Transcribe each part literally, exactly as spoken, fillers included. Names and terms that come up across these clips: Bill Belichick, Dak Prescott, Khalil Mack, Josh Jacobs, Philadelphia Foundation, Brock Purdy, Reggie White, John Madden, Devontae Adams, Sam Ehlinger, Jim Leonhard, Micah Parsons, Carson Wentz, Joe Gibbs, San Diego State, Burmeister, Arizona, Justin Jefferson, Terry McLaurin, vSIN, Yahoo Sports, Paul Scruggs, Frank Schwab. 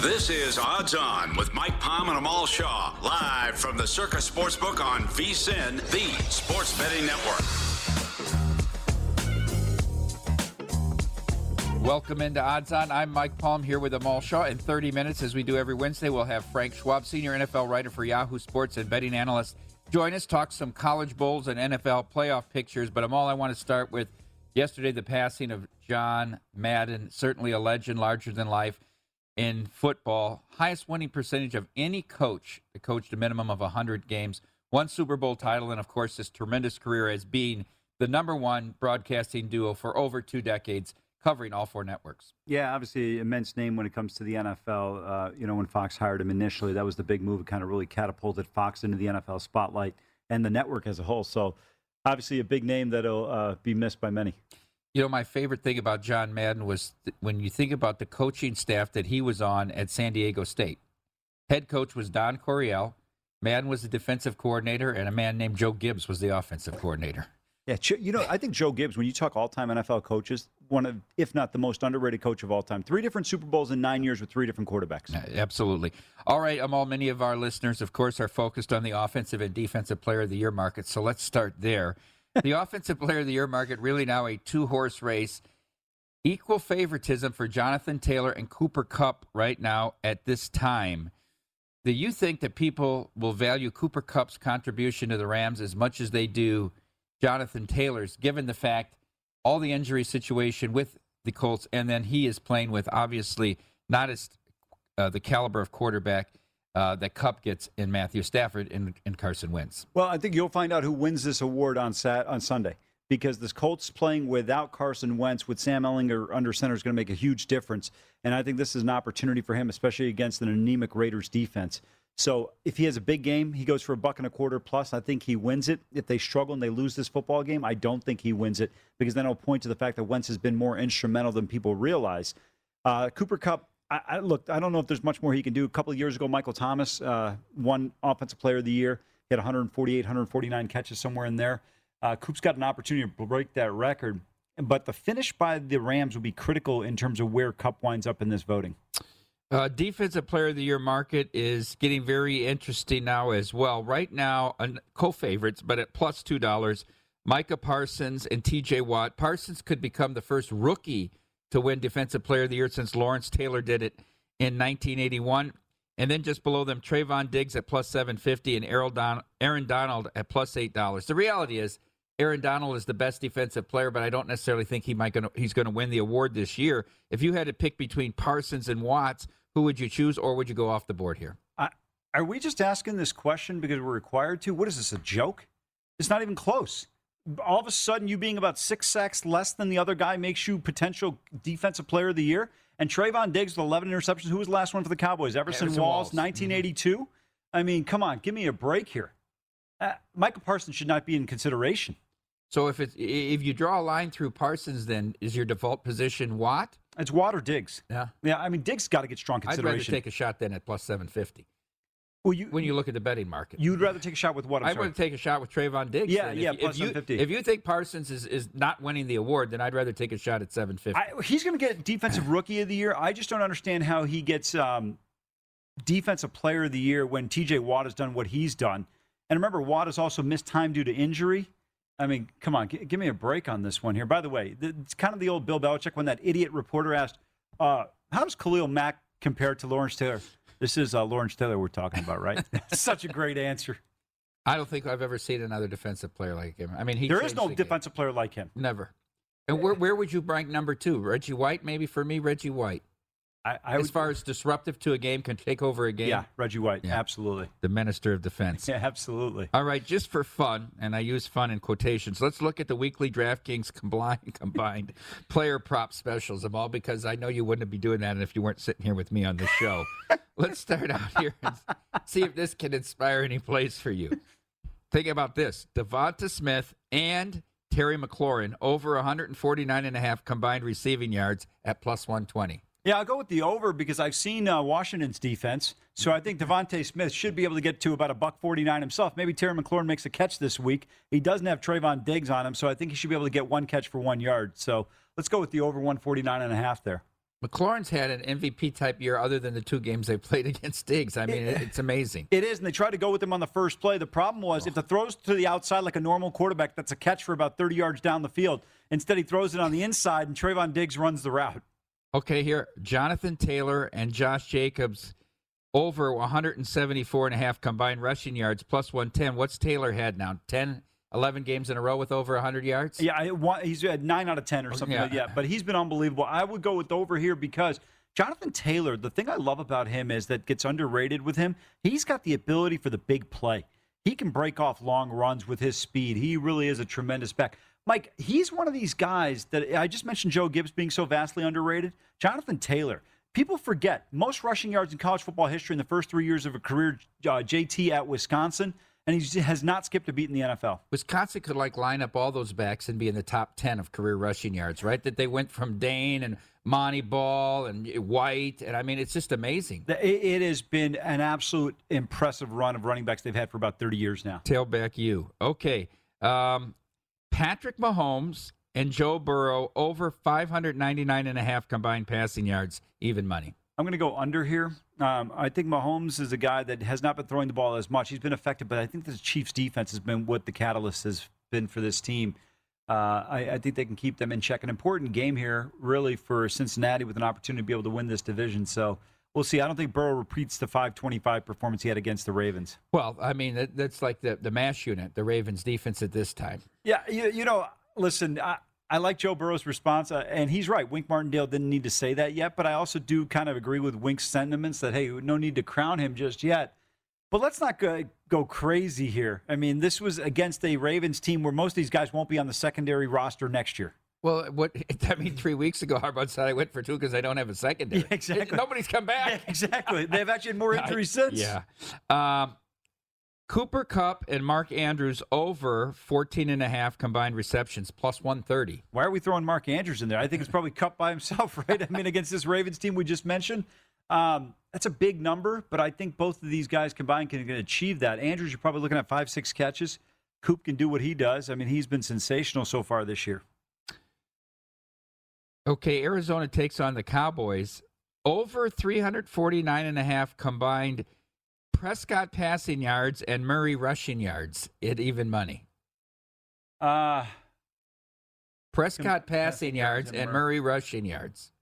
This is Odds On with Mike Palm and Amal Shaw, live from the Circa Sportsbook on vSIN, the sports betting network. Welcome into Odds On. I'm Mike Palm here with Amal Shaw. In thirty minutes, as we do every Wednesday, we'll have Frank Schwab, senior N F L writer for Yahoo Sports and betting analyst, join us, talk some college bowls and N F L playoff pictures. But Amal, I want to start with yesterday, the passing of John Madden, certainly a legend, larger than life. In football, highest winning percentage of any coach that coached a minimum of one hundred games, one Super Bowl title, and, of course, his tremendous career as being the number one broadcasting duo for over two decades, covering all four networks. Yeah, obviously, immense name when it comes to the N F L. Uh, you know, when Fox hired him initially, that was the big move. It kind of really catapulted Fox into the N F L spotlight and the network as a whole. So, obviously, a big name that will uh, be missed by many. You know, my favorite thing about John Madden was th- when you think about the coaching staff that he was on at San Diego State. Head coach was Don Coryell. Madden was the defensive coordinator, and a man named Joe Gibbs was the offensive coordinator. Yeah, you know, I think Joe Gibbs, when you talk all-time N F L coaches, one of, if not the most underrated coach of all time. Three different Super Bowls in nine years with three different quarterbacks. Absolutely. All right, Amal, many of our listeners, of course, are focused on the offensive and defensive player of the year market, so let's start there. The offensive player of the year market, really now a two-horse race. Equal favoritism for Jonathan Taylor and Cooper Kupp right now at this time. Do you think that people will value Cooper Kupp's contribution to the Rams as much as they do Jonathan Taylor's, given the fact all the injury situation with the Colts, and then he is playing with obviously not as uh, the caliber of quarterback Uh, that Kupp gets in Matthew Stafford and, and Carson Wentz? Well, I think you'll find out who wins this award on Sat on Sunday, because this Colts playing without Carson Wentz with Sam Ehlinger under center is going to make a huge difference, and I think this is an opportunity for him, especially against an anemic Raiders defense. So if he has a big game, he goes for a buck and a quarter plus, I think he wins it. If they struggle and they lose this football game, I don't think he wins it, because then I'll point to the fact that Wentz has been more instrumental than people realize. Uh, Cooper Kupp, I, I look, I don't know if there's much more he can do. A couple of years ago, Michael Thomas uh, won Offensive Player of the Year. He had one forty-eight, one forty-nine catches, somewhere in there. Uh, Coop's got an opportunity to break that record. But the finish by the Rams will be critical in terms of where Kupp winds up in this voting. Uh, Defensive Player of the Year market is getting very interesting now as well. Right now, co-favorites, but at plus two dollars, Micah Parsons and T J Watt. Parsons could become the first rookie to win Defensive Player of the Year since Lawrence Taylor did it in nineteen eighty-one. And then just below them, Trayvon Diggs at plus seven fifty and Aaron Donald at plus eight dollars. The reality is Aaron Donald is the best defensive player, but I don't necessarily think he might gonna, he's going to win the award this year. If you had to pick between Parsons and Watts, who would you choose, or would you go off the board here? Uh, are we just asking this question because we're required to? What is this, a joke? It's not even close. All of a sudden, you being about six sacks less than the other guy makes you potential defensive player of the year. And Trayvon Diggs with eleven interceptions. Who was the last one for the Cowboys? Everson, Everson Walls, Walls, nineteen eighty-two. Mm-hmm. I mean, come on, give me a break here. Uh, Michael Parsons should not be in consideration. So if it's, if you draw a line through Parsons, then is your default position Watt? It's Watt or Diggs. Yeah. Yeah, I mean, Diggs got to get strong consideration. I'd rather take a shot then at plus seven fifty. Well, you, when you look at the betting market, you'd rather take a shot with what? I'm I'd sorry. rather take a shot with Trayvon Diggs. Yeah, yeah, if, plus if seven fifty. You, if you think Parsons is, is not winning the award, then I'd rather take a shot at seven fifty. I, he's going to get Defensive Rookie of the Year. I just don't understand how he gets um, Defensive Player of the Year when T J Watt has done what he's done. And remember, Watt has also missed time due to injury. I mean, come on, g- give me a break on this one here. By the way, th- it's kind of the old Bill Belichick when that idiot reporter asked, uh, how does Khalil Mack compare to Lawrence Taylor? This is uh, Lawrence Taylor we're talking about, right? Such a great answer. I don't think I've ever seen another defensive player like him. I mean, he there is no the defensive game. player like him. Never. And where where would you rank number two? Reggie White, maybe for me, Reggie White. I, I as would, far as disruptive to a game, can take over a game. Yeah, Reggie White, yeah. Absolutely. The minister of defense. Yeah, absolutely. All right, just for fun, and I use fun in quotations, let's look at the weekly DraftKings combined, combined player prop specials of all, because I know you wouldn't be doing that if you weren't sitting here with me on the show. Let's start out here and see if this can inspire any plays for you. Think about this. Devonta Smith and Terry McLaurin over one forty-nine and a half combined receiving yards at plus one twenty. Yeah, I'll go with the over because I've seen uh, Washington's defense, so I think Devonta Smith should be able to get to about a buck forty-nine himself. Maybe Terry McLaurin makes a catch this week. He doesn't have Trayvon Diggs on him, so I think he should be able to get one catch for one yard. So let's go with the over one forty-nine and a half there. McLaurin's had an M V P-type year other than the two games they played against Diggs. I mean, it, it's amazing. It is, and they tried to go with him on the first play. The problem was oh. if the throw's to the outside like a normal quarterback, that's a catch for about thirty yards down the field. Instead, he throws it on the inside, and Trayvon Diggs runs the route. Okay, here, Jonathan Taylor and Josh Jacobs over one seventy-four and a half combined rushing yards, plus one ten. What's Taylor had now? ten, eleven games in a row with over one hundred yards? Yeah, I, he's had nine out of ten or something yeah. like that, but he's been unbelievable. I would go with over here because Jonathan Taylor, the thing I love about him is that gets underrated with him, he's got the ability for the big play. He can break off long runs with his speed. He really is a tremendous back. Mike, he's one of these guys that I just mentioned Joe Gibbs being so vastly underrated. Jonathan Taylor. People forget most rushing yards in college football history in the first three years of a career, uh, J T at Wisconsin. And he has not skipped a beat in the N F L. Wisconsin could, like, line up all those backs and be in the top ten of career rushing yards, right? That they went from Dane and Monty Ball and White. And, I mean, it's just amazing. It has been an absolute impressive run of running backs they've had for about thirty years now. Tailback you. Okay. Um, Patrick Mahomes and Joe Burrow over five ninety-nine and a half combined passing yards, even money. I'm going to go under here. Um, I think Mahomes is a guy that has not been throwing the ball as much. He's been effective, but I think the Chiefs' defense has been what the catalyst has been for this team. Uh, I, I think they can keep them in check. An important game here, really, for Cincinnati with an opportunity to be able to win this division. So we'll see. I don't think Burrow repeats the five twenty-five performance he had against the Ravens. Well, I mean, that, that's like the, the MASH unit, the Ravens' defense at this time. Yeah, you, you know, listen, I, I like Joe Burrow's response, uh, and he's right. Wink Martindale didn't need to say that yet, but I also do kind of agree with Wink's sentiments that, hey, no need to crown him just yet. But let's not go, go crazy here. I mean, this was against a Ravens team where most of these guys won't be on the secondary roster next year. Well, what I mean, three weeks ago, Harbaugh said I went for two because I don't have a secondary. Yeah, exactly. Nobody's come back. Yeah, exactly. They've actually had more injuries I, since. Yeah. Um, Cooper Kupp and Mark Andrews over fourteen and a half combined receptions, plus one thirty. Why are we throwing Mark Andrews in there? I think it's probably Kupp by himself, right? I mean, against this Ravens team we just mentioned, um, that's a big number, but I think both of these guys combined can, can achieve that. Andrews, you're probably looking at five, six catches. Kupp can do what he does. I mean, he's been sensational so far this year. Okay, Arizona takes on the Cowboys. Over three forty-nine and a half combined Prescott passing yards and Murray rushing yards at even money. Uh, Prescott passing yards and Murray rushing yards.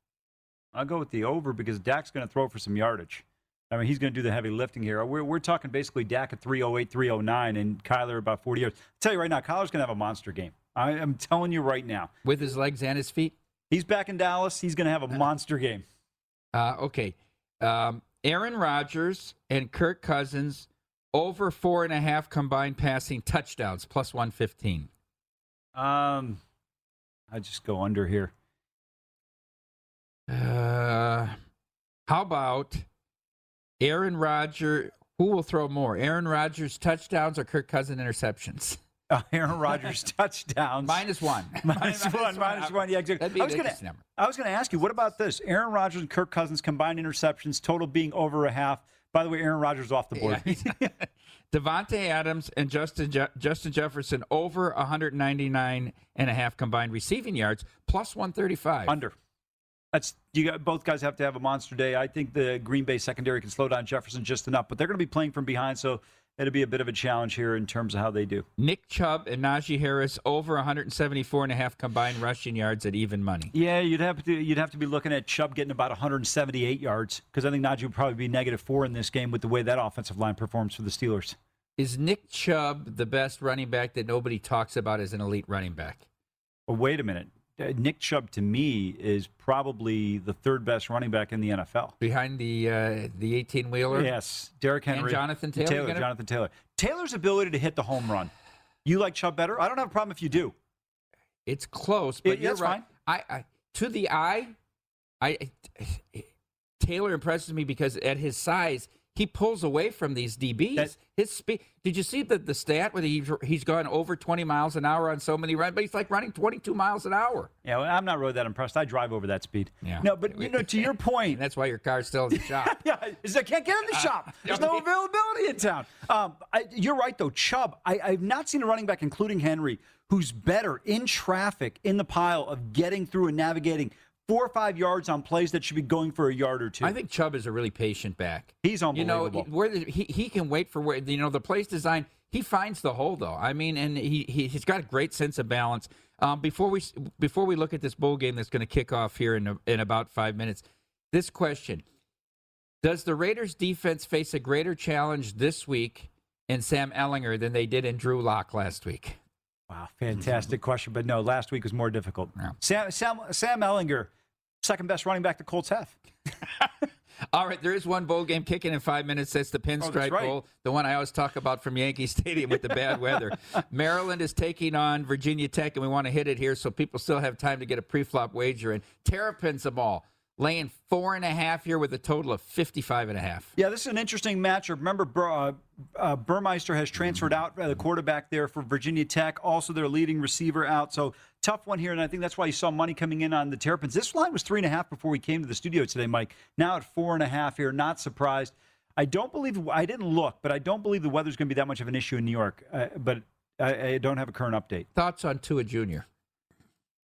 I'll go with the over because Dak's going to throw for some yardage. I mean, he's going to do the heavy lifting here. We're we're talking basically Dak at three oh eight, three oh nine and Kyler about forty yards. I'll tell you right now, Kyler's going to have a monster game. I, I'm telling you right now. With his legs and his feet? He's back in Dallas. He's going to have a monster game. Uh, okay. Um, Aaron Rodgers and Kirk Cousins over four and a half combined passing touchdowns, plus one fifteen. Um, I just go under here. Uh, how about Aaron Rodgers? Who will throw more, Aaron Rodgers touchdowns or Kirk Cousins interceptions? Uh, Aaron Rodgers touchdowns. Minus one. Minus, minus one, one. Minus one. Yeah, exactly. I was going to I was going to ask you, what about this? Aaron Rodgers and Kirk Cousins combined interceptions, total being over a half. By the way, Aaron Rodgers off the board. Yeah. Devontae Adams and Justin Je- Justin Jefferson over one ninety-nine and a half combined receiving yards, plus one thirty-five. Under. That's you got, both guys have to have a monster day. I think the Green Bay secondary can slow down Jefferson just enough, but they're going to be playing from behind, so it'll be a bit of a challenge here in terms of how they do. Nick Chubb and Najee Harris over one seventy-four and a half combined rushing yards at even money. Yeah, you'd have to you'd have to be looking at Chubb getting about one seventy-eight yards, because I think Najee would probably be negative four in this game with the way that offensive line performs for the Steelers. Is Nick Chubb the best running back that nobody talks about as an elite running back? Well, wait a minute. Nick Chubb, to me, is probably the third best running back in the N F L. Behind the uh, the eighteen-wheeler? Yes. Derrick Henry. And Jonathan Taylor. Taylor Jonathan Taylor. Taylor's ability to hit the home run. You like Chubb better? I don't have a problem if you do. It's close, but it, you're that's right. Fine. I, I, to the eye, I, I Taylor impresses me because at his size, he pulls away from these D Bs. That, his speed. Did you see the, the stat where he, he's gone over twenty miles an hour on so many runs? But he's like running twenty-two miles an hour. Yeah, well, I'm not really that impressed. I drive over that speed. Yeah. No, but you know, to your point. And that's why your car's still in the shop. Yeah, I can't get in the uh, shop. There's no availability in town. Um, I, you're right, though. Chubb, I, I've not seen a running back, including Henry, who's better in traffic, in the pile of getting through and navigating four or five yards on plays that should be going for a yard or two. I think Chubb is a really patient back. He's unbelievable. You know, where the, he, he can wait for where, you know, the play's designed. He finds the hole, though. I mean, and he, he, he's got a great sense of balance. Um, before we before we look at this bowl game that's going to kick off here in, a, in about five minutes, this question, does the Raiders defense face a greater challenge this week in Sam Ehlinger than they did in Drew Lock last week? Wow, fantastic question. But no, last week was more difficult. Yeah. Sam, Sam, Sam Ehlinger, second best running back the Colts have. All right, there is one bowl game kicking in five minutes. That's the Pinstripe oh, that's right. Bowl, the one I always talk about from Yankee Stadium with the bad weather. Maryland is taking on Virginia Tech, and we want to hit it here so people still have time to get a pre-flop wager in. Terrapins them all, laying four and a half here with a total of fifty-five and a half. Yeah, this is an interesting matchup. Remember, uh, uh, Burmeister has transferred out, uh, the quarterback there for Virginia Tech, also their leading receiver out. So tough one here, and I think that's why you saw money coming in on the Terrapins. This line was three and a half before we came to the studio today, Mike. Now at four and a half here, not surprised. I don't believe, I didn't look, but I don't believe the weather's going to be that much of an issue in New York, uh, but I, I don't have a current update. Thoughts on Tua Junior?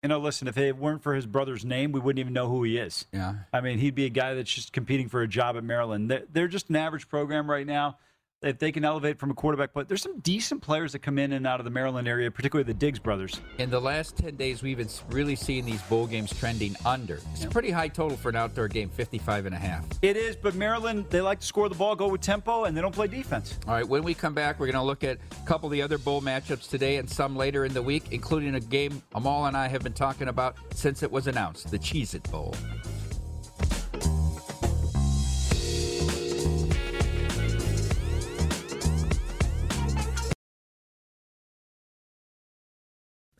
You know, listen, if it weren't for his brother's name, we wouldn't even know who he is. Yeah. I mean, he'd be a guy that's just competing for a job at Maryland. They're, they're just an average program right now. If they can elevate from a quarterback play, there's some decent players that come in and out of the Maryland area, particularly the Diggs brothers. In the last ten days, we've been really seeing these bowl games trending under. It's a pretty high total for an outdoor game, fifty-five and a half. It is, but Maryland, they like to score the ball, go with tempo, and they don't play defense. All right, when we come back, we're going to look at a couple of the other bowl matchups today and some later in the week, including a game Amal and I have been talking about since it was announced, the Cheez-It Bowl.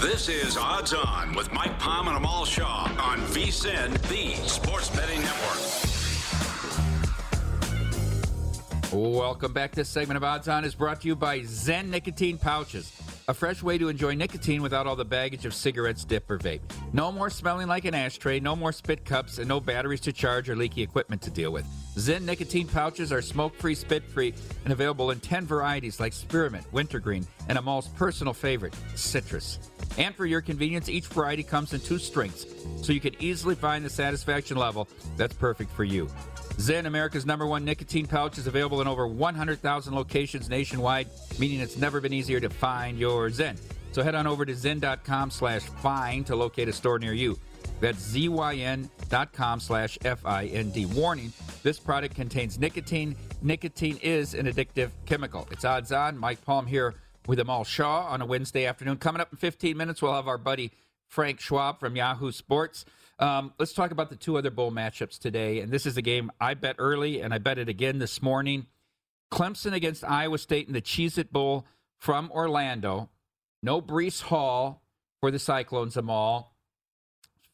This is Odds On with Mike Palm and Amal Shaw on vSIN, the Sports Betting Network. Welcome back. This segment of Odds On is brought to you by Zen Nicotine Pouches, a fresh way to enjoy nicotine without all the baggage of cigarettes, dip, or vape. No more smelling like an ashtray, no more spit cups, and no batteries to charge or leaky equipment to deal with. Zen Nicotine Pouches are smoke-free, spit-free, and available in ten varieties like spearmint, wintergreen, and Amal's personal favorite, citrus. And for your convenience, each variety comes in two strengths, so you can easily find the satisfaction level that's perfect for you. Zen, America's number one nicotine pouch, is available in over one hundred thousand locations nationwide, meaning it's never been easier to find your Zen. So head on over to zen dot com slash find to locate a store near you. That's Z Y N dot com slash F I N D. Warning, this product contains nicotine. Nicotine is an addictive chemical. It's Odds On. Mike Palm here with Amal Shaw on a Wednesday afternoon. Coming up in fifteen minutes, we'll have our buddy Frank Schwab from Yahoo Sports. Um, let's talk about the two other bowl matchups today. And this is a game I bet early, and I bet it again this morning. Clemson against Iowa State in the Cheez-It Bowl from Orlando. No Breece Hall for the Cyclones, Amal.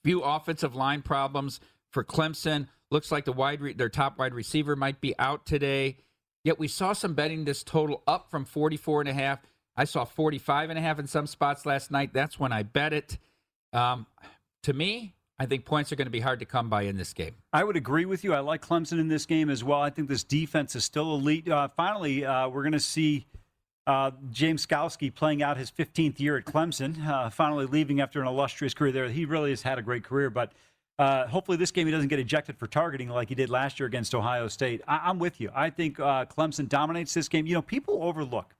Few offensive line problems for Clemson. Looks like the wide re- their top wide receiver might be out today. Yet we saw some betting this total up from forty-four and a half. I saw forty-five and a half in some spots last night. That's when I bet it. Um, to me, I think points are going to be hard to come by in this game. I would agree with you. I like Clemson in this game as well. I think this defense is still elite. Uh, finally, uh, we're going to see uh, James Scalski playing out his fifteenth year at Clemson, uh, finally leaving after an illustrious career there. He really has had a great career, but uh, hopefully this game he doesn't get ejected for targeting like he did last year against Ohio State. I- I'm with you. I think uh, Clemson dominates this game. You know, people overlook.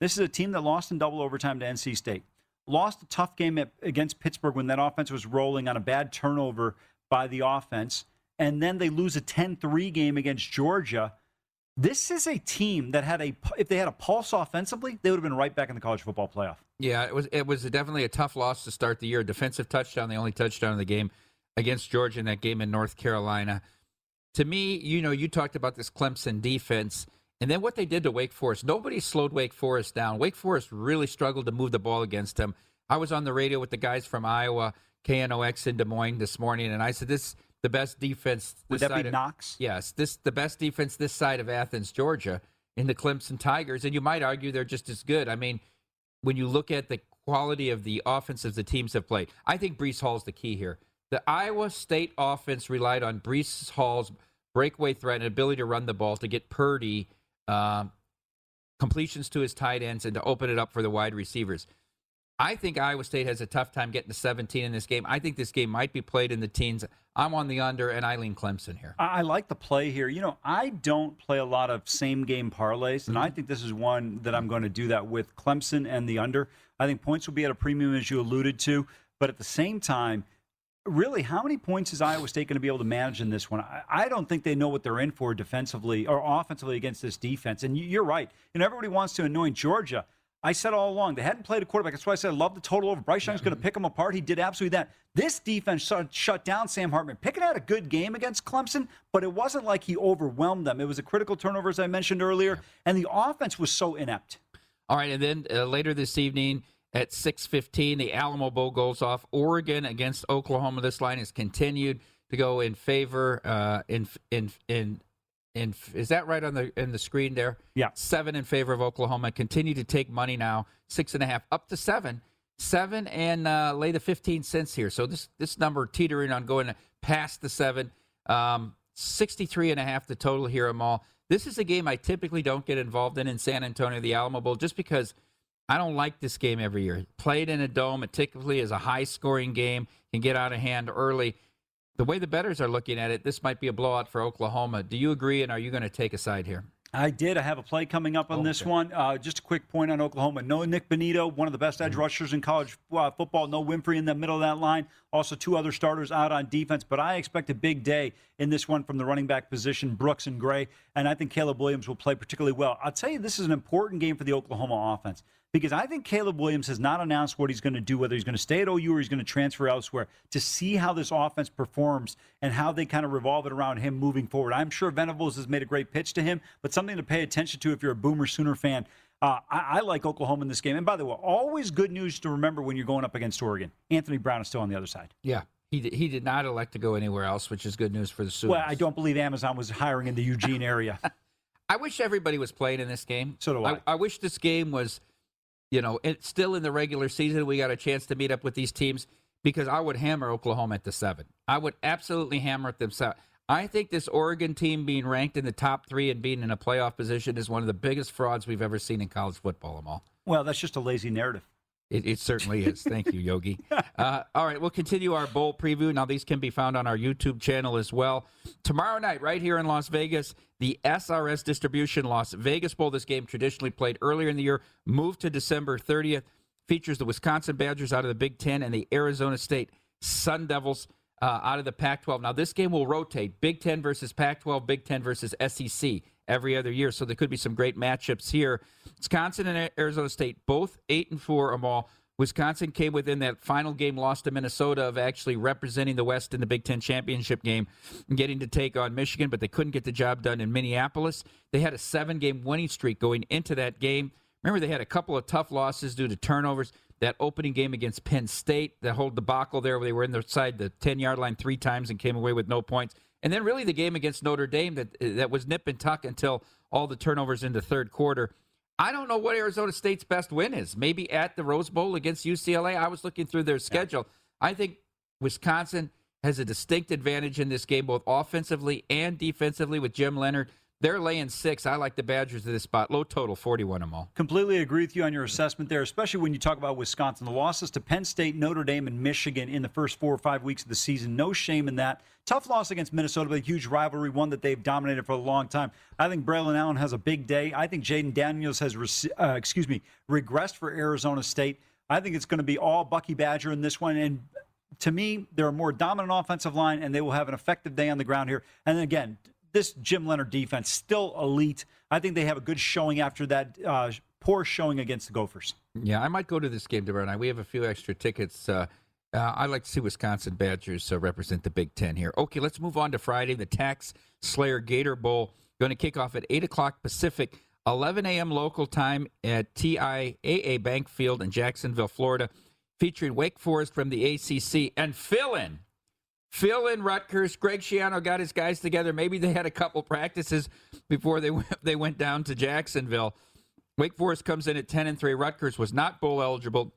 This is a team that lost in double overtime to N C State. Lost a tough game at, against Pittsburgh when that offense was rolling on a bad turnover by the offense. And then they lose a ten three game against Georgia. This is a team that had a, if they had a pulse offensively, they would have been right back in the college football playoff. Yeah, it was it was definitely a tough loss to start the year. Defensive touchdown, the only touchdown of the game against Georgia in that game in North Carolina. To me, you know, you talked about this Clemson defense. And then what they did to Wake Forest, nobody slowed Wake Forest down. Wake Forest really struggled to move the ball against them. I was on the radio with the guys from Iowa, K N O X in Des Moines this morning, and I said, this is the best defense. This Would that side be of, Knox? Yes, this the best defense this side of Athens, Georgia, in the Clemson Tigers. And you might argue they're just as good. I mean, when you look at the quality of the offenses the teams have played, I think Breece Hall's the key here. The Iowa State offense relied on Breece Hall's breakaway threat and ability to run the ball to get Purdy Um, completions to his tight ends and to open it up for the wide receivers. I think Iowa State has a tough time getting to seventeen in this game. I think this game might be played in the teens. I'm on the under, and I lean Clemson here. I like the play here. You know, I don't play a lot of same-game parlays, and mm-hmm. I think this is one that I'm going to do that with Clemson and the under. I think points will be at a premium, as you alluded to, but at the same time, really, how many points is Iowa State going to be able to manage in this one? I, I don't think they know what they're in for defensively or offensively against this defense. And you, you're right. And everybody wants to anoint Georgia. I said all along, they hadn't played a quarterback. That's why I said I love the total over. Bryce Young's mm-hmm. going to pick them apart. He did absolutely that. This defense shut, shut down Sam Hartman. Picking out a good game against Clemson, but it wasn't like he overwhelmed them. It was a critical turnover, as I mentioned earlier. Yeah. And the offense was so inept. All right, and then uh, later this evening, at six fifteen, the Alamo Bowl goes off. Oregon against Oklahoma. This line has continued to go in favor. Uh, in in in in is that right on the in the screen there? Yeah, seven in favor of Oklahoma. Continue to take money now. Six and a half up to seven, seven and uh, lay the fifteen cents here. So this this number teetering on going past the seven. Um, sixty-three and a half the total here, Amal. This is a game I typically don't get involved in in San Antonio, the Alamo Bowl, just because I don't like this game every year. Played in a dome, it typically is a high-scoring game, can get out of hand early. The way the bettors are looking at it, this might be a blowout for Oklahoma. Do you agree, and are you going to take a side here? I did. I have a play coming up on okay. this one. Uh, just a quick point on Oklahoma. No Nick Benito, one of the best edge mm-hmm. rushers in college uh, football. No Winfrey in the middle of that line. Also two other starters out on defense. But I expect a big day in this one from the running back position, Brooks and Gray. And I think Caleb Williams will play particularly well. I'll tell you, this is an important game for the Oklahoma offense, because I think Caleb Williams has not announced what he's going to do, whether he's going to stay at O U or he's going to transfer elsewhere, to see how this offense performs and how they kind of revolve it around him moving forward. I'm sure Venables has made a great pitch to him, but something to pay attention to if you're a Boomer Sooner fan. Uh, I, I like Oklahoma in this game. And by the way, always good news to remember when you're going up against Oregon. Anthony Brown is still on the other side. Yeah. He did, he did not elect to go anywhere else, which is good news for the Sooners. Well, I don't believe Amazon was hiring in the Eugene area. I wish everybody was playing in this game. So do I. I, I wish this game was... You know, it's still in the regular season. We got a chance to meet up with these teams, because I would hammer Oklahoma at the seven. I would absolutely hammer at them. I think this Oregon team being ranked in the top three and being in a playoff position is one of the biggest frauds we've ever seen in college football, Amal. Well, that's just a lazy narrative. It, it certainly is. Thank you, Yogi. Uh, all right, we'll continue our bowl preview. Now, these can be found on our YouTube channel as well. Tomorrow night, right here in Las Vegas, the S R S Distribution Las Vegas Bowl. This game traditionally played earlier in the year, moved to December thirtieth, features the Wisconsin Badgers out of the Big Ten and the Arizona State Sun Devils. uh, out of the Pac twelve. Now, this game will rotate. Big Ten versus Pac twelve, Big Ten versus S E C every other year, so there could be some great matchups here. Wisconsin and Arizona State, both eight and four, Amal. Wisconsin came within that final game loss to Minnesota of actually representing the West in the Big Ten championship game and getting to take on Michigan, but they couldn't get the job done in Minneapolis. They had a seven-game winning streak going into that game. Remember, they had a couple of tough losses due to turnovers. That opening game against Penn State, that whole debacle there where they were inside the ten-yard line three times and came away with no points. And then really the game against Notre Dame that, that was nip and tuck until all the turnovers in the third quarter. I don't know what Arizona State's best win is. Maybe at the Rose Bowl against U C L A. I was looking through their schedule. Yeah. I think Wisconsin has a distinct advantage in this game, both offensively and defensively with Jim Leonhard. They're laying six. I like the Badgers at this spot. Low total, forty-one them all. Completely agree with you on your assessment there, especially when you talk about Wisconsin. The losses to Penn State, Notre Dame, and Michigan in the first four or five weeks of the season. No shame in that. Tough loss against Minnesota, but a huge rivalry, one that they've dominated for a long time. I think Braylon Allen has a big day. I think Jaden Daniels has, uh, excuse me, regressed for Arizona State. I think it's going to be all Bucky Badger in this one, and to me, they're a more dominant offensive line, and they will have an effective day on the ground here. And then again, this Jim Leonhard defense, still elite. I think they have a good showing after that uh, poor showing against the Gophers. Yeah, I might go to this game tomorrow night. We have a few extra tickets. Uh, uh, I'd like to see Wisconsin Badgers uh, represent the Big Ten here. Okay, let's move on to Friday. The Tax Slayer Gator Bowl going to kick off at eight o'clock Pacific, eleven a.m. local time at T I A A Bank Field in Jacksonville, Florida, featuring Wake Forest from the A C C and fill-in. Fill in Rutgers. Greg Schiano got his guys together. Maybe they had a couple practices before they went, they went down to Jacksonville. Wake Forest comes in at ten and three. Rutgers was not bowl eligible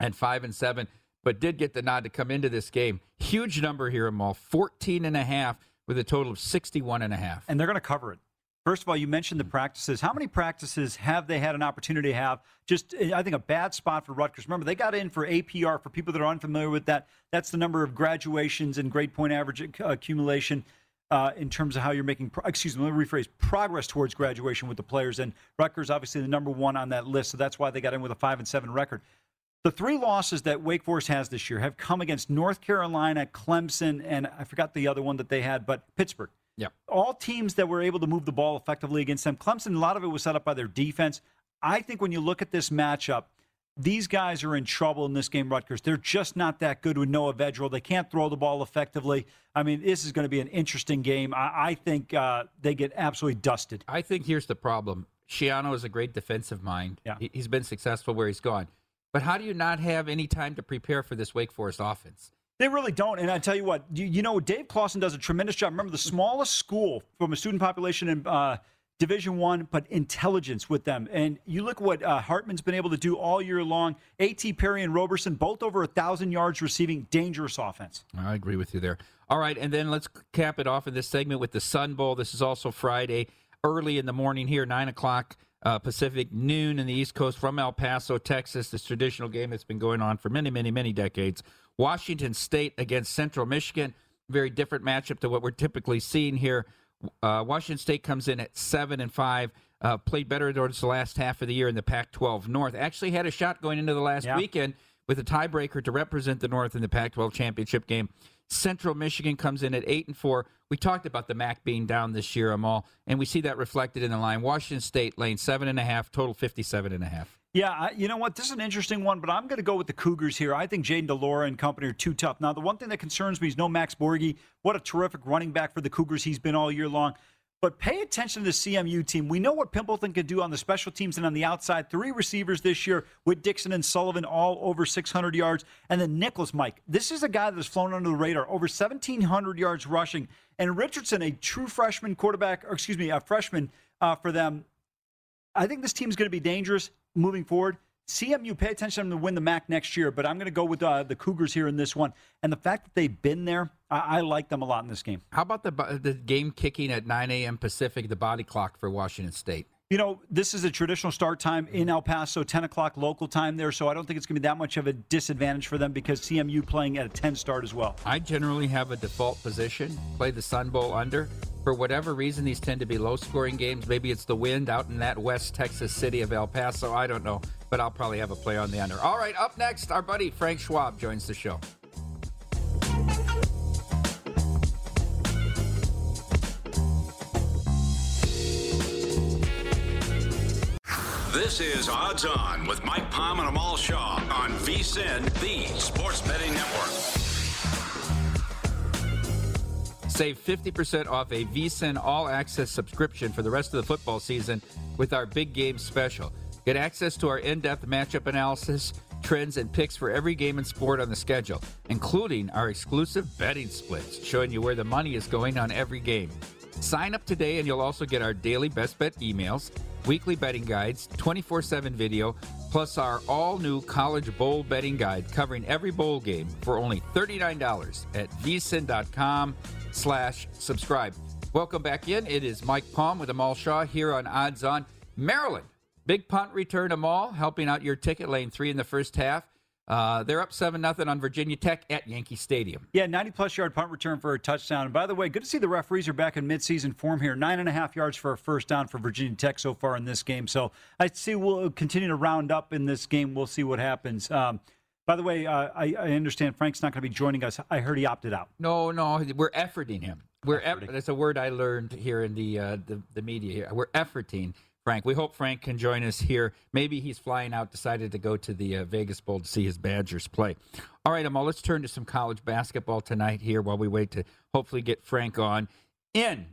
at five and seven, but did get the nod to come into this game. Huge number here, Amal, fourteen and a half with a total of sixty-one and a half. And they're going to cover it. First of all, you mentioned the practices. How many practices have they had an opportunity to have? Just, I think, a bad spot for Rutgers. Remember, they got in for A P R. For people that are unfamiliar with that, that's the number of graduations and grade point average accumulation uh, in terms of how you're making, pro- excuse me, let me rephrase, progress towards graduation with the players. And Rutgers, obviously, the number one on that list, so that's why they got in with a five and seven record. The three losses that Wake Forest has this year have come against North Carolina, Clemson, and I forgot the other one that they had, but Pittsburgh. Yep. All teams that were able to move the ball effectively against them. Clemson, a lot of it was set up by their defense. I think when you look at this matchup, these guys are in trouble in this game, Rutgers. They're just not that good with Noah Vedral. They can't throw the ball effectively. I mean, this is going to be an interesting game. I, I think uh, they get absolutely dusted. I think here's the problem. Schiano is a great defensive mind. Yeah. He's been successful where he's gone. But how do you not have any time to prepare for this Wake Forest offense? They really don't, and I tell you what, you, you know, Dave Clawson does a tremendous job. Remember, the smallest school from a student population in uh, Division I, but intelligence with them. And you look what uh, Hartman's been able to do all year long. A T. Perry and Roberson, both over one thousand yards receiving, dangerous offense. I agree with you there. All right, and then let's cap it off in this segment with the Sun Bowl. This is also Friday, early in the morning here, nine o'clock uh, Pacific, noon in the East Coast from El Paso, Texas, this traditional game that's been going on for many, many, many decades. Washington State against Central Michigan, very different matchup to what we're typically seeing here. Uh, Washington State comes in at seven and five, uh, played better towards the last half of the year in the Pac twelve North. Actually had a shot going into the last yeah. weekend with a tiebreaker to represent the North in the Pac twelve championship game. Central Michigan comes in at eight and four. We talked about the MAC being down this year, Amal, and we see that reflected in the line. Washington State laying seven and a half, total fifty-seven and a half. Yeah, you know what? This is an interesting one, but I'm going to go with the Cougars here. I think Jaden DeLora and company are too tough. Now, the one thing that concerns me is no Max Borghi. What a terrific running back for the Cougars he's been all year long. But pay attention to the C M U team. We know what Pimpleton can do on the special teams and on the outside. Three receivers this year with Dixon and Sullivan all over six hundred yards. And then Nichols, Mike. This is a guy that has flown under the radar, over seventeen hundred yards rushing. And Richardson, a true freshman quarterback, or excuse me, a freshman uh, for them. I think this team's going to be dangerous moving forward. C M U, pay attention to them to win the MAC next year, but I'm going to go with uh, the Cougars here in this one. And the fact that they've been there, I, I like them a lot in this game. How about the the game kicking at nine a.m. Pacific, the body clock for Washington State? You know, this is a traditional start time in El Paso, ten o'clock local time there, so I don't think it's going to be that much of a disadvantage for them because C M U playing at a ten start as well. I generally have a default position, play the Sun Bowl under. For whatever reason, these tend to be low-scoring games. Maybe it's the wind out in that West Texas city of El Paso. I don't know, but I'll probably have a play on the under. All right, up next, our buddy Frank Schwab joins the show. This is Odds On with Mike Palm and Amal Shaw on vSIN, the Sports Betting Network. Save fifty percent off a vSIN all-access subscription for the rest of the football season with our Big Game Special. Get access to our in-depth matchup analysis, trends, and picks for every game and sport on the schedule, including our exclusive betting splits, showing you where the money is going on every game. Sign up today and you'll also get our daily best bet emails, weekly betting guides, twenty-four seven video, plus our all-new College Bowl betting guide covering every bowl game for only thirty-nine dollars at vsin.com slash subscribe. Welcome back in. It is Mike Palm with Amal Shaw here on Odds On. Maryland, big punt return, Amal, helping out your ticket lane three in the first half. Uh, they're up seven nothing on Virginia Tech at Yankee Stadium. Yeah, ninety-plus yard punt return for a touchdown. And by the way, good to see the referees are back in midseason form here. Nine and a half yards for a first down for Virginia Tech so far in this game. So I see we'll continue to round up in this game. We'll see what happens. Um, by the way, uh, I, I understand Frank's not going to be joining us. I heard he opted out. No, no, we're efforting him. We're efforting. Eff- that's a word I learned here in the, uh, the, the media here. We're efforting Frank. We hope Frank can join us here. Maybe he's flying out, decided to go to the uh, Vegas Bowl to see his Badgers play. All right, Amal, let's turn to some college basketball tonight here while we wait to hopefully get Frank on. In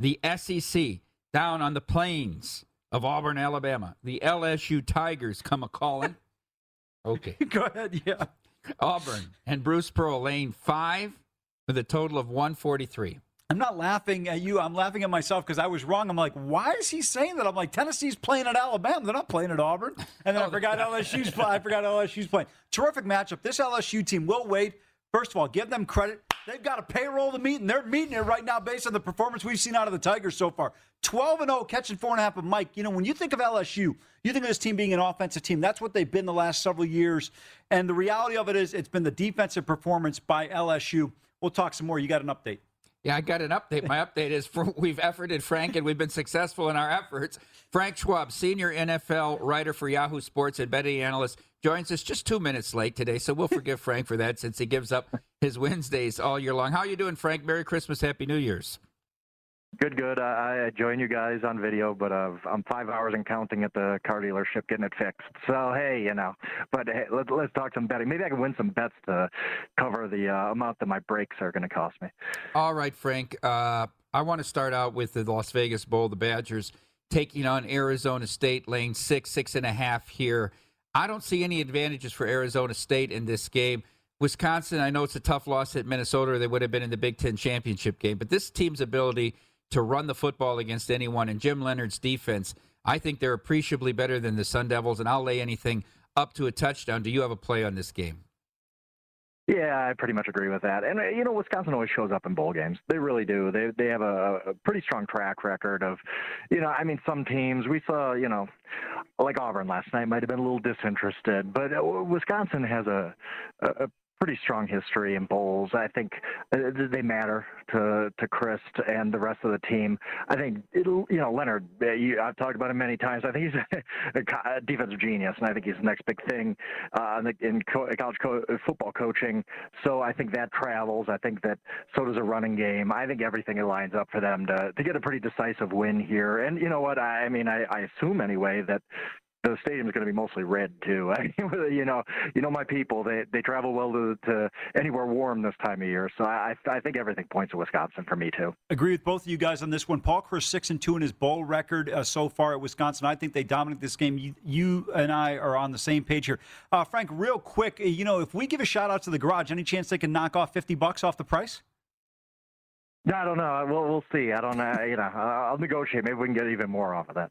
the S E C, down on the plains of Auburn, Alabama, the L S U Tigers come a-calling. Okay. Go ahead, yeah. Auburn and Bruce Pearl laying five with a total of one forty-three. I'm not laughing at you. I'm laughing at myself because I was wrong. I'm like, why is he saying that? I'm like, Tennessee's playing at Alabama. They're not playing at Auburn. And then oh, I forgot L S U's playing. I forgot L S U's playing. Terrific matchup. This L S U team will wait. First of all, give them credit. They've got a payroll to meet, and they're meeting it right now based on the performance we've seen out of the Tigers so far. twelve and oh, catching four and a half. But, Mike, you know, when you think of L S U, you think of this team being an offensive team. That's what they've been the last several years. And the reality of it is it's been the defensive performance by L S U. We'll talk some more. You got an update. Yeah, I got an update. My update is for, we've efforted Frank, and we've been successful in our efforts. Frank Schwab, senior N F L writer for Yahoo Sports and betting analyst, joins us just two minutes late today, so we'll forgive Frank for that since he gives up his Wednesdays all year long. How are you doing, Frank? Merry Christmas, Happy New Year's. Good, good. I, I join you guys on video, but uh, I'm five hours and counting at the car dealership getting it fixed. So, hey, you know, but hey, let, let's talk some betting. Maybe I can win some bets to cover the uh, amount that my breaks are going to cost me. All right, Frank. Uh, I want to start out with the Las Vegas Bowl, the Badgers taking on Arizona State, laying six, six and a half here. I don't see any advantages for Arizona State in this game. Wisconsin, I know it's a tough loss at Minnesota, or they would have been in the Big Ten championship game, but this team's ability to run the football against anyone, and Jim Leonard's defense, I think they're appreciably better than the Sun Devils, and I'll lay anything up to a touchdown. Do you have a play on this game? Yeah, I pretty much agree with that. And, you know, Wisconsin always shows up in bowl games. They really do. They they have a, a pretty strong track record of, you know, I mean, some teams we saw, you know, like Auburn last night might have been a little disinterested, but Wisconsin has a, a pretty strong history in bowls. I think they matter to to Christ and the rest of the team. I think, it'll, you know, Leonard, you, I've talked about him many times. I think he's a defensive genius, and I think he's the next big thing uh, in college co- football coaching. So I think that travels. I think that so does a running game. I think everything lines up for them to, to get a pretty decisive win here. And you know what? I mean, I, I assume anyway that the stadium is going to be mostly red too. I mean, you know, you know my people. They they travel well to, to anywhere warm this time of year. So I I think everything points to Wisconsin for me too. Agree with both of you guys on this one. Paul Chris six and two in his bowl record uh, so far at Wisconsin. I think they dominate this game. You, you and I are on the same page here. Uh, Frank, real quick, you know, if we give a shout out to the garage, any chance they can knock off fifty bucks off the price? No, I don't know. We'll we'll see. I don't know. You know, I'll negotiate. Maybe we can get even more off of that.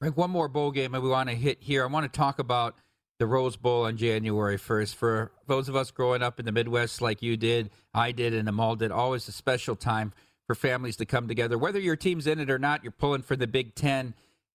Right, one more bowl game that we want to hit here. I want to talk about the Rose Bowl on January first. For those of us growing up in the Midwest, like you did, I did, and Amal did, always a special time for families to come together. Whether your team's in it or not, you're pulling for the Big Ten.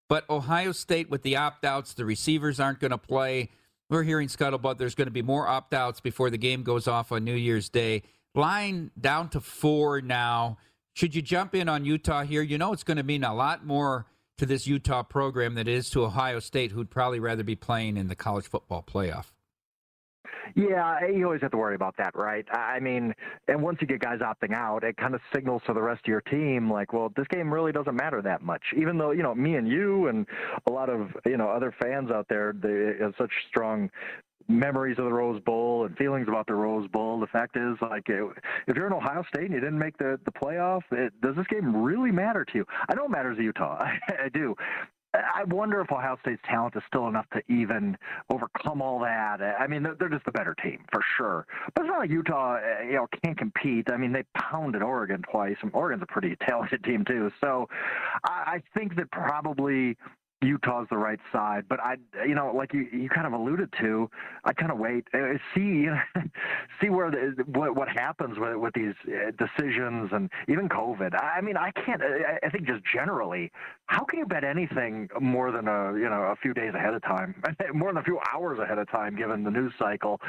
But Ohio State with the opt-outs, the receivers aren't going to play. We're hearing scuttlebutt. There's going to be more opt-outs before the game goes off on New Year's Day. Line down to four now. Should you jump in on Utah here? You know it's going to mean a lot more to this Utah program than it is to Ohio State, who'd probably rather be playing in the college football playoff. Yeah, you always have to worry about that, right? I mean, and once you get guys opting out, it kind of signals to the rest of your team, like, well, this game really doesn't matter that much. Even though, you know, me and you and a lot of, you know, other fans out there, they have such strong memories of the Rose Bowl and feelings about the Rose Bowl. The fact is, like, if you're in Ohio State and you didn't make the, the playoff, it, does this game really matter to you? I know it matters to Utah. I, I do. I wonder if Ohio State's talent is still enough to even overcome all that. I mean, they're just the better team for sure. But it's not like Utah, you know, can't compete. I mean, they pounded Oregon twice, and Oregon's a pretty talented team too. So I think that probably Utah's the right side. But I, you know, like you, you kind of alluded to, I kind of wait, see, you know, see where the, what what happens with with these decisions and even COVID. I mean, I can't. I think just generally, how can you bet anything more than a you know a few days ahead of time, more than a few hours ahead of time, given the news cycle?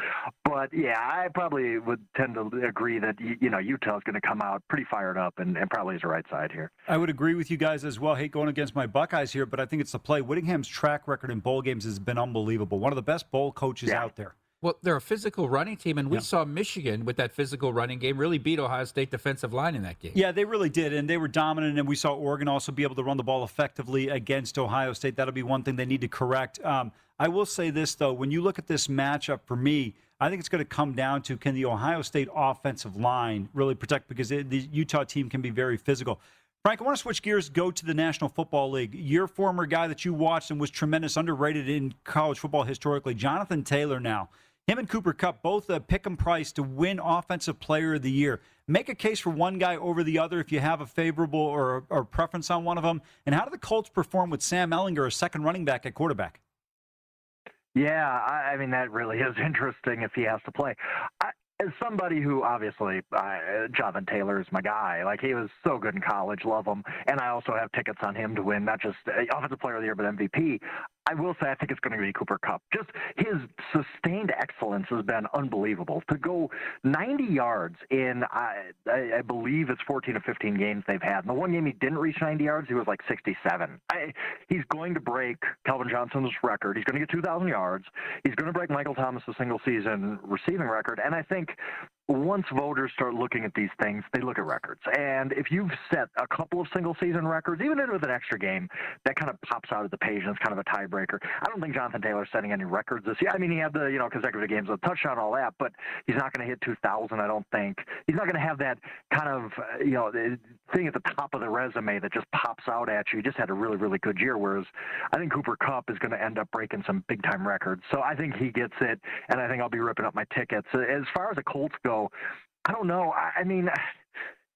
But yeah, I probably would tend to agree that you know Utah's going to come out pretty fired up and, and probably is the right side here. I would agree with you guys as well. I hate going against my Buckeyes here, but I think it's play. Whittingham's track record in bowl games has been unbelievable. One of the best bowl coaches yeah. out there. Well, they're a physical running team, and we yeah. saw Michigan with that physical running game really beat Ohio State defensive line in that game. Yeah, they really did, and they were dominant, and we saw Oregon also be able to run the ball effectively against Ohio State. That'll be one thing they need to correct. Um, I will say this, though. When you look at this matchup, for me, I think it's going to come down to can the Ohio State offensive line really protect, because it, the Utah team can be very physical. Frank, I want to switch gears, go to the National Football League. Your former guy that you watched and was tremendous, underrated in college football historically, Jonathan Taylor now. Him and Cooper Kupp, both a pick 'em price to win Offensive Player of the Year. Make a case for one guy over the other if you have a favorable or, or preference on one of them. And how do the Colts perform with Sam Ehlinger, a second running back at quarterback? Yeah, I, I mean, that really is interesting if he has to play. I, As somebody who, obviously, uh, Jonathan Taylor is my guy. Like, he was so good in college, love him. And I also have tickets on him to win, not just uh, Offensive Player of the Year, but M V P. I will say I think it's going to be Cooper Kupp. Just his sustained excellence has been unbelievable. To go ninety yards in, I, I believe it's fourteen or fifteen games they've had. And the one game he didn't reach ninety yards, he was like sixty-seven. I, he's going to break Calvin Johnson's record. He's going to get two thousand yards. He's going to break Michael Thomas' single-season receiving record. And I think once voters start looking at these things, they look at records. And if you've set a couple of single-season records, even with an extra game, that kind of pops out at the page and it's kind of a tiebreaker. I don't think Jonathan Taylor's setting any records this year. I mean, he had the, you know, consecutive games with a touchdown, all that, but he's not going to hit two thousand, I don't think. He's not going to have that kind of, you know, thing at the top of the resume that just pops out at you. He just had a really, really good year, whereas I think Cooper Kupp is going to end up breaking some big-time records. So I think he gets it, and I think I'll be ripping up my tickets. As far as the Colts go, I don't know. I mean,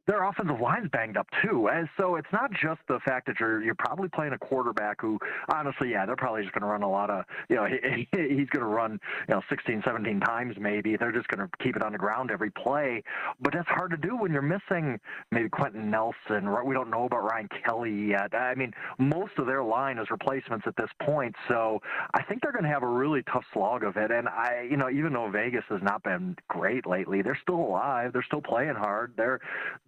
their offensive line's banged up, too. And so it's not just the fact that you're you're probably playing a quarterback who, honestly, yeah, they're probably just going to run a lot of, you know, he, he's going to run, you know, sixteen, seventeen times maybe. They're just going to keep it on the ground every play. But that's hard to do when you're missing maybe Quentin Nelson. We don't know about Ryan Kelly yet. I mean, most of their line is replacements at this point. So I think they're going to have a really tough slog of it. And, I, you know, even though Vegas has not been great lately, they're still alive. They're still playing hard. They're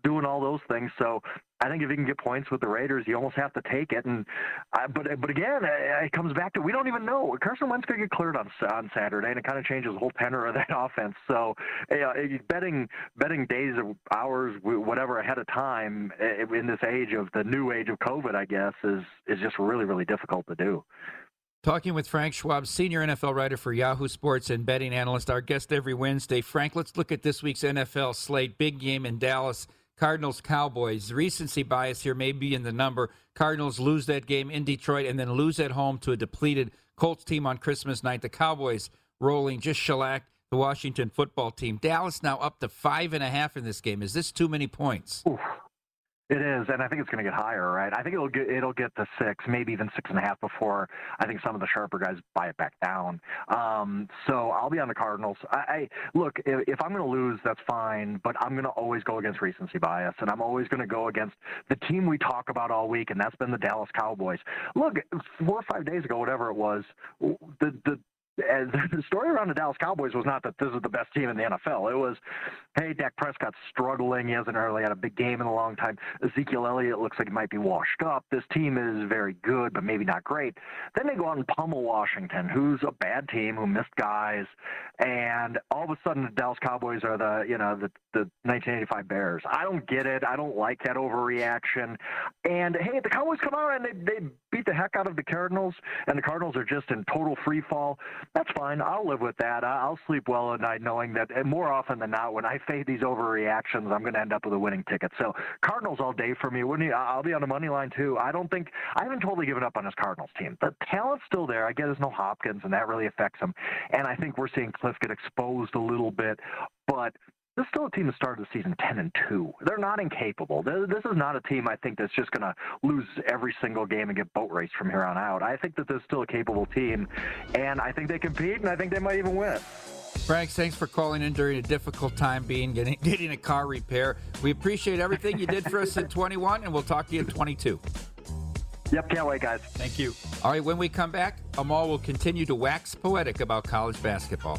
doing all those things. So I think if you can get points with the Raiders, you almost have to take it. And I, But but again, it comes back to we don't even know. Carson Wentz could get cleared on on Saturday, and it kind of changes the whole tenor of that offense. So you know, betting betting days, or hours, whatever, ahead of time in this age of the new age of COVID, I guess, is is just really, really difficult to do. Talking with Frank Schwab, senior N F L writer for Yahoo Sports and betting analyst, our guest every Wednesday. Frank, let's look at this week's N F L slate. Big game in Dallas. Cardinals, Cowboys. Recency bias here may be in the number. Cardinals lose that game in Detroit and then lose at home to a depleted Colts team on Christmas night. The Cowboys rolling, just shellacked the Washington football team. Dallas now up to five and a half in this game. Is this too many points? Oof. It is, and I think it's going to get higher, right? I think it'll get it'll get to six, maybe even six and a half before I think some of the sharper guys buy it back down. Um, so I'll be on the Cardinals. I, I look, if, if I'm going to lose, that's fine, but I'm going to always go against recency bias, and I'm always going to go against the team we talk about all week, and that's been the Dallas Cowboys. Look, four or five days ago, whatever it was, the the the story around the Dallas Cowboys was not that this is the best team in the N F L. It was, hey, Dak Prescott's struggling. He hasn't really had a big game in a long time. Ezekiel Elliott looks like he might be washed up. This team is very good, but maybe not great. Then they go out and pummel Washington, who's a bad team, who missed guys, and all of a sudden the Dallas Cowboys are the, you know, the, the nineteen eighty-five Bears. I don't get it. I don't like that overreaction. And, hey, the Cowboys come out and they, they beat the heck out of the Cardinals, and the Cardinals are just in total free fall. That's fine. I'll live with that. I'll sleep well at night knowing that more often than not, when I fade these overreactions, I'm going to end up with a winning ticket. So Cardinals all day for me. Wouldn't you? I'll be on the money line too. I don't think I haven't totally given up on this Cardinals team. The talent's still there. I get there's no Hopkins, and that really affects him. And I think we're seeing Cliff get exposed a little bit, but this is still a team that started the season ten and two. They're not incapable. This is not a team, I think, that's just going to lose every single game and get boat raced from here on out. I think that they're still a capable team, and I think they compete, and I think they might even win. Frank, thanks for calling in during a difficult time being getting, getting a car repair. We appreciate everything you did for us in twenty-one, and we'll talk to you in twenty-two. Yep, can't wait, guys. Thank you. All right, when we come back, Amal will continue to wax poetic about college basketball.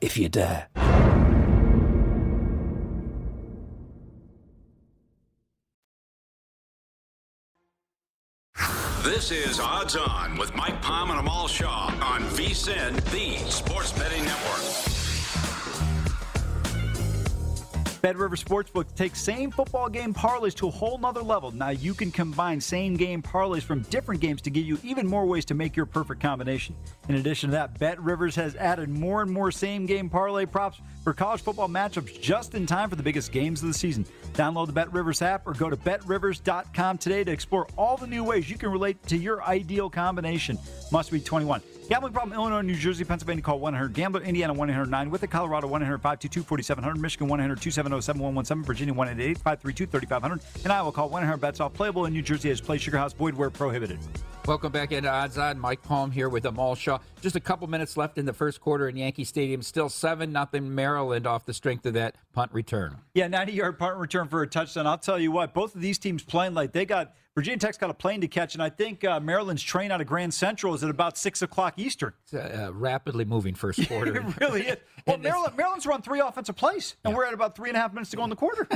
If you dare. This is Odds On with Mike Palm and Amal Shaw on vSIN, the Sports Betting Network. Bed River Sportsbook takes same football game parlays to a whole nother level. Now you can combine same game parlays from different games to give you even more ways to make your perfect combination. In addition to that, Bet Rivers has added more and more same-game parlay props for college football matchups just in time for the biggest games of the season. Download the Bet Rivers app or go to bet rivers dot com today to explore all the new ways you can relate to your ideal combination. Must be twenty-one. Gambling problem, Illinois, New Jersey, Pennsylvania, call one eight hundred gambler, Indiana one eight hundred nine with it, Colorado one eight hundred five two two four seven zero zero, Michigan one eight hundred two seven zero seven one one seven, Virginia one eight eight five three two three five zero zero, and Iowa call one eight hundred bets off playable, and New Jersey has play Sugar House void where prohibited. Welcome back into Odds On. Mike Palm here with Amal Shaw. Just a couple minutes left in the first quarter in Yankee Stadium. Still seven nothing Maryland off the strength of that punt return. Yeah, ninety-yard punt return for a touchdown. I'll tell you what, both of these teams playing like they got – Virginia Tech's got a plane to catch, and I think uh, Maryland's train out of Grand Central is at about six o'clock Eastern. It's a uh, rapidly moving first quarter. It really is. Well, Maryland, Maryland's run three offensive plays, and yeah. We're at about three and a half minutes to go in the quarter.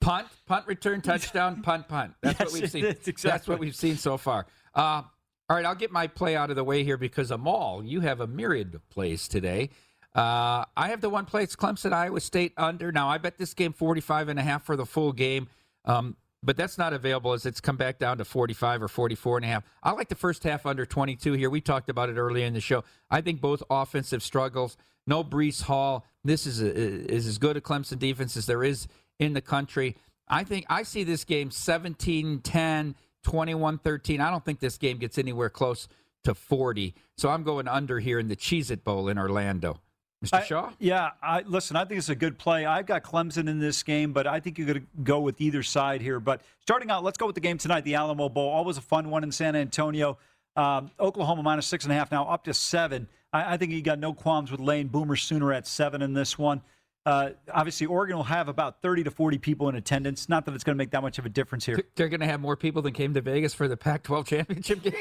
Punt, punt return, touchdown, punt, punt. That's yes, what we've seen. Exactly. That's what we've seen so far. Uh, all right, I'll get my play out of the way here because Amal, you have a myriad of plays today. Uh, I have the one play. It's Clemson, Iowa State under. Now, I bet this game forty-five and a half for the full game, um, but that's not available as it's come back down to forty-five or forty-four and a half. I like the first half under twenty-two here. We talked about it earlier in the show. I think both offensive struggles. No Breece Hall. This is, a, is as good a Clemson defense as there is in the country. I think I see this game seventeen ten, twenty-one thirteen. I don't think this game gets anywhere close to forty. So I'm going under here in the Cheez-It Bowl in Orlando. Mister I, Shaw? Yeah, I, listen, I think it's a good play. I've got Clemson in this game, but I think you're going to go with either side here. But starting out, let's go with the game tonight, the Alamo Bowl. Always a fun one in San Antonio. Um, Oklahoma minus six and a half now, up to seven. I, I think you got no qualms with laying Boomer Sooner at seven in this one. Uh, obviously, Oregon will have about thirty to forty people in attendance. Not that it's going to make that much of a difference here. They're going to have more people than came to Vegas for the Pac twelve championship game?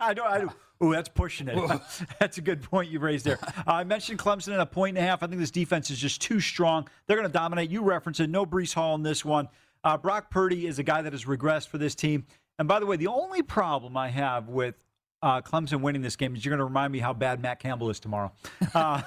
I don't. I don't. Ooh, that's pushing it. That's a good point you raised there. Uh, I mentioned Clemson at a point and a half. I think this defense is just too strong. They're going to dominate. You referenced it. No Breece Hall in this one. Uh, Brock Purdy is a guy that has regressed for this team. And by the way, the only problem I have with uh, Clemson winning this game is you're going to remind me how bad Matt Campbell is tomorrow. Uh,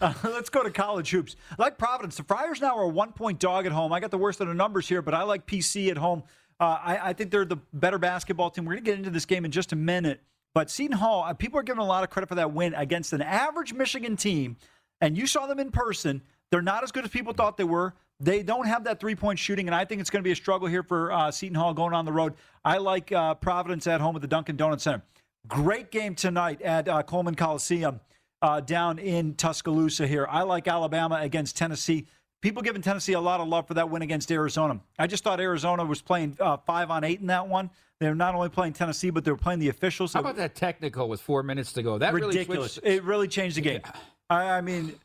uh, let's go to college hoops. Like Providence, the Friars now are a one-point dog at home. I got the worst of the numbers here, but I like P C at home. Uh, I, I think they're the better basketball team. We're going to get into this game in just a minute. But Seton Hall, people are giving a lot of credit for that win against an average Michigan team, and you saw them in person. They're not as good as people thought they were. They don't have that three-point shooting, and I think it's going to be a struggle here for uh, Seton Hall going on the road. I like uh, Providence at home at the Dunkin' Donuts Center. Great game tonight at uh, Coleman Coliseum uh, down in Tuscaloosa here. I like Alabama against Tennessee. People giving Tennessee a lot of love for that win against Arizona. I just thought Arizona was playing uh, five on eight in that one. They're not only playing Tennessee, but they're playing the officials. How about that technical with four minutes to go? That ridiculous. Really it really changed the game. Yeah. I, I mean,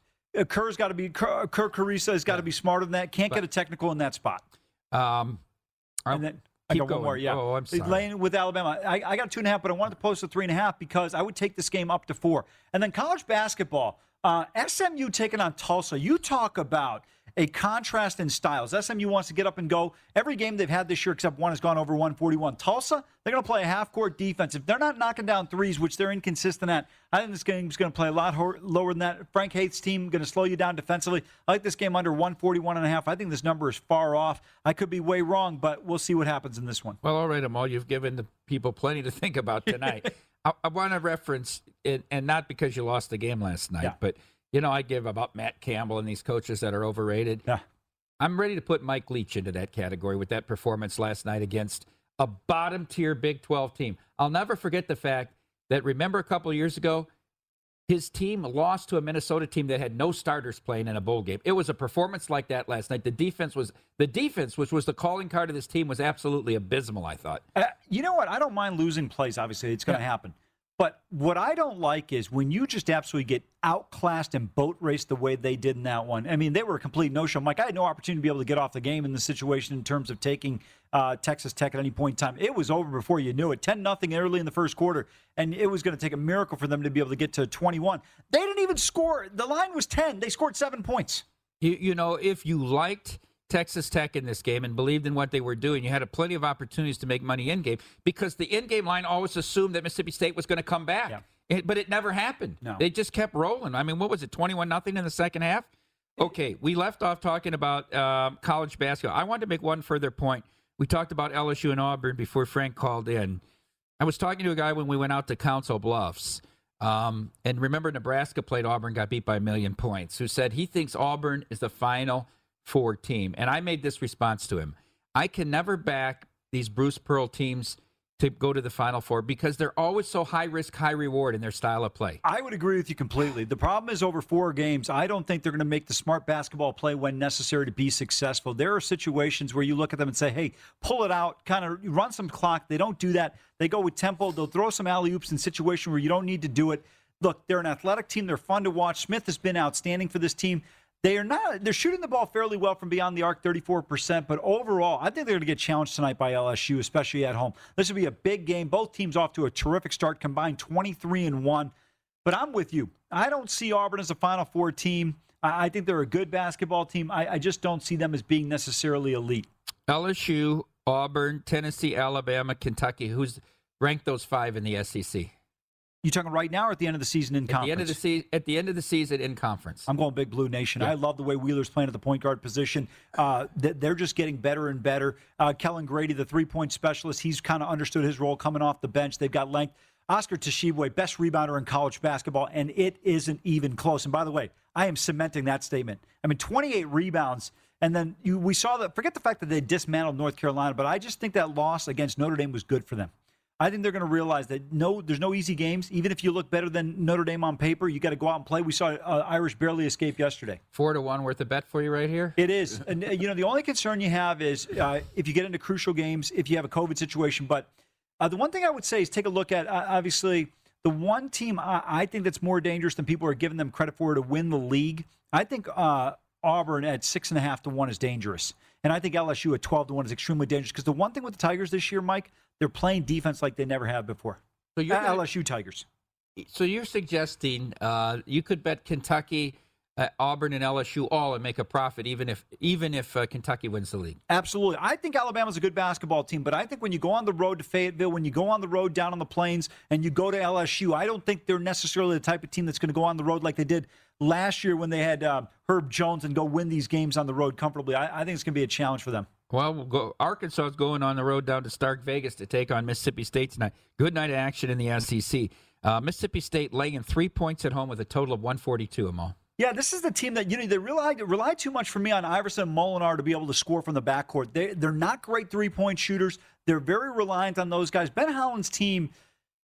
Kerr's got to be Kerr Carissa has got to yeah. be smarter than that. Can't but, get a technical in that spot. Um, and then, I got going. one more. Yeah, oh, I'm sorry. Lane with Alabama. I, I got two and a half, but I wanted to post a three and a half because I would take this game up to four. And then college basketball, uh, S M U taking on Tulsa. You talk about a contrast in styles. S M U wants to get up and go. Every game they've had this year except one has gone over one forty-one. Tulsa, they're going to play a half-court defense. If they're not knocking down threes, which they're inconsistent at, I think this game's going to play a lot lower than that. Frank Haith's team going to slow you down defensively. I like this game under one forty-one and a half. I think this number is far off. I could be way wrong, but we'll see what happens in this one. Well, all right, Amal, you've given the people plenty to think about tonight. I, I want to reference, it, and not because you lost the game last night, yeah. but you know, I give about Matt Campbell and these coaches that are overrated. Yeah. I'm ready to put Mike Leach into that category with that performance last night against a bottom-tier Big twelve team. I'll never forget the fact that, remember a couple of years ago, his team lost to a Minnesota team that had no starters playing in a bowl game. It was a performance like that last night. The defense, was the defense, which was the calling card of this team, was absolutely abysmal, I thought. Uh, you know what? I don't mind losing plays, obviously. It's going to yeah. happen. But what I don't like is when you just absolutely get outclassed and boat raced the way they did in that one. I mean, they were a complete no-show. Mike, I had no opportunity to be able to get off the game in the situation in terms of taking uh, Texas Tech at any point in time. It was over before you knew it. ten nothing early in the first quarter, and it was going to take a miracle for them to be able to get to twenty-one. They didn't even score. The line was ten. They scored seven points. You, you know, if you liked Texas Tech in this game and believed in what they were doing, you had a plenty of opportunities to make money in game because the in game line always assumed that Mississippi State was going to come back, yeah. it, but it never happened. No. They just kept rolling. I mean, what was it, twenty-one nothing in the second half? Okay, we left off talking about uh, college basketball. I wanted to make one further point. We talked about L S U and Auburn before Frank called in. I was talking to a guy when we went out to Council Bluffs, um, and remember Nebraska played Auburn, got beat by a million points, who said he thinks Auburn is the final four team. And I made this response to him. I can never back these Bruce Pearl teams to go to the Final Four because they're always so high risk, high reward in their style of play. I would agree with you completely. The problem is over four games, I don't think they're going to make the smart basketball play when necessary to be successful. There are situations where you look at them and say, hey, pull it out, kind of run some clock. They don't do that. They go with tempo. They'll throw some alley-oops in situations where you don't need to do it. Look, they're an athletic team. They're fun to watch. Smith has been outstanding for this team. They are not, they're shooting the ball fairly well from beyond the arc, thirty-four percent, but overall, I think they're going to get challenged tonight by L S U, especially at home. This will be a big game. Both teams off to a terrific start, combined twenty-three and one. But I'm with you. I don't see Auburn as a Final Four team. I, I think they're a good basketball team. I, I just don't see them as being necessarily elite. L S U, Auburn, Tennessee, Alabama, Kentucky. Who's ranked those five in the S E C? You talking right now or at the end of the season in conference? At the end of the, se- at the, end of the season in conference. I'm going Big Blue Nation. Yeah. I love the way Wheeler's playing at the point guard position. Uh, they're just getting better and better. Uh, Kellen Grady, the three-point specialist, he's kind of understood his role coming off the bench. They've got length. Oscar Tshiebwe, best rebounder in college basketball, and it isn't even close. And by the way, I am cementing that statement. I mean, twenty-eight rebounds. And then you, we saw that. Forget the fact that they dismantled North Carolina, but I just think that loss against Notre Dame was good for them. I think they're going to realize that no, there's no easy games. Even if you look better than Notre Dame on paper, you got to go out and play. We saw uh, Irish barely escape yesterday. Four to one worth of bet for you right here. It is, and you know the only concern you have is uh, if you get into crucial games, if you have a COVID situation. But uh, the one thing I would say is take a look at uh, obviously the one team I, I think that's more dangerous than people are giving them credit for to win the league. I think uh, Auburn at six and a half to one is dangerous, and I think L S U at twelve to one is extremely dangerous because the one thing with the Tigers this year, Mike, they're playing defense like they never have before. So you're uh, L S U Tigers. So you're suggesting uh, you could bet Kentucky, uh, Auburn, and L S U all and make a profit, even if even if uh, Kentucky wins the league. Absolutely. I think Alabama's a good basketball team, but I think when you go on the road to Fayetteville, when you go on the road down on the plains, and you go to L S U, I don't think they're necessarily the type of team that's going to go on the road like they did last year when they had uh, Herb Jones and go win these games on the road comfortably. I, I think it's going to be a challenge for them. Well, we'll go. Arkansas is going on the road down to Stark, Vegas to take on Mississippi State tonight. Good night of action in the S E C. Uh, Mississippi State laying three points at home with a total of one forty-two, Amal. Yeah, this is the team that, you know, they rely, rely too much for me on Iverson and Molinar to be able to score from the backcourt. They, they're not great three-point shooters. They're very reliant on those guys. Ben Howland's team,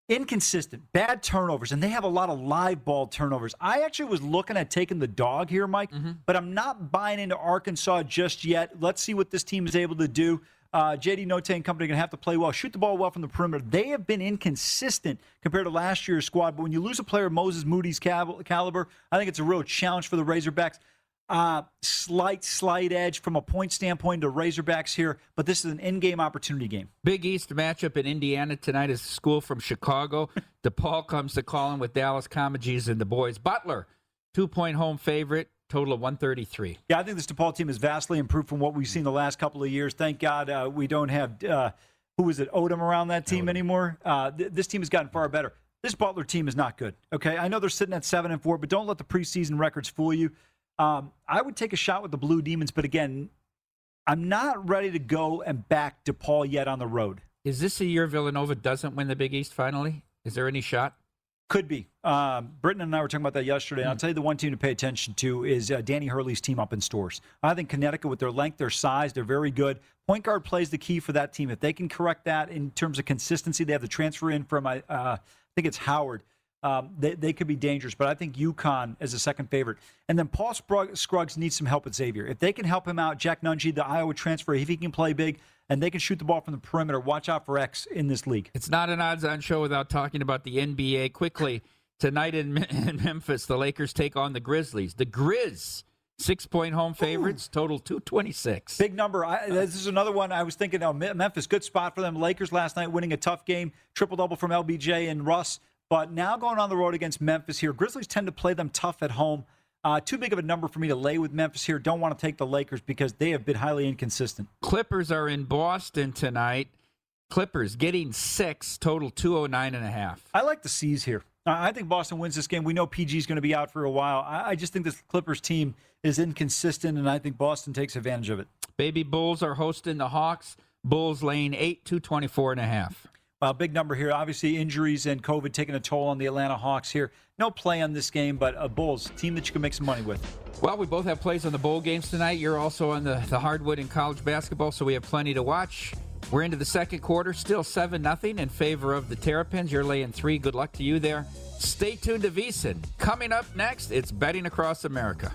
inconsistent, bad turnovers, and they have a lot of live ball turnovers. I actually was looking at taking the dog here, Mike, mm-hmm. but I'm not buying into Arkansas just yet. Let's see what this team is able to do. Uh, J D Notte and company are going to have to play well, shoot the ball well from the perimeter. They have been inconsistent compared to last year's squad, but when you lose a player of Moses Moody's caliber, I think it's a real challenge for the Razorbacks. Uh, slight, slight edge from a point standpoint to Razorbacks here, but this is an in-game opportunity game. Big East matchup in Indiana tonight is school from Chicago. DePaul comes to calling with Dallas Comedies and the boys. Butler, two-point home favorite. Total of one thirty-three. Yeah, I think this DePaul team is vastly improved from what we've seen the last couple of years. Thank God uh, we don't have, uh, who is it, Odom around that team Odom. anymore. Uh, th- this team has gotten far better. This Butler team is not good, okay? I know they're sitting at seven and four, but don't let the preseason records fool you. Um, I would take a shot with the Blue Demons, but again, I'm not ready to go and back DePaul yet on the road. Is this a year Villanova doesn't win the Big East finally? Is there any shot? Could be. Um, Britton and I were talking about that yesterday, and I'll tell you the one team to pay attention to is uh, Danny Hurley's team up in Stores. I think Connecticut, with their length, their size, they're very good. Point guard plays the key for that team. If they can correct that in terms of consistency, they have the transfer in from, uh, I think it's Howard. Um, they, they could be dangerous, but I think UConn is a second favorite. And then Paul Scruggs needs some help at Xavier. If they can help him out, Jack Nungy, the Iowa transfer, if he can play big, and they can shoot the ball from the perimeter. Watch out for X in this league. It's not an odds-on show without talking about the N B A. Quickly, tonight in, in Memphis, the Lakers take on the Grizzlies. The Grizz, six-point home favorites, Ooh. total two twenty-six. Big number. I, this is another one I was thinking, oh, Memphis, good spot for them. Lakers last night winning a tough game, triple-double from L B J and Russ. But now going on the road against Memphis here. Grizzlies tend to play them tough at home. Uh, too big of a number for me to lay with Memphis here. Don't want to take the Lakers because they have been highly inconsistent. Clippers are in Boston tonight. Clippers getting six, total two oh nine and a half. I like the C's here. I think Boston wins this game. We know P G's going to be out for a while. I just think this Clippers team is inconsistent, and I think Boston takes advantage of it. Baby Bulls are hosting the Hawks. Bulls laying eight, two twenty-four and a half. Well, big number here. Obviously, injuries and COVID taking a toll on the Atlanta Hawks here. No play on this game, but a Bulls team that you can make some money with. Well, we both have plays on the bowl games tonight. You're also on the, the hardwood in college basketball, so we have plenty to watch. We're into the second quarter, still seven nothing in favor of the Terrapins. You're laying three. Good luck to you there. Stay tuned to vSIN. Coming up next, it's Betting Across America.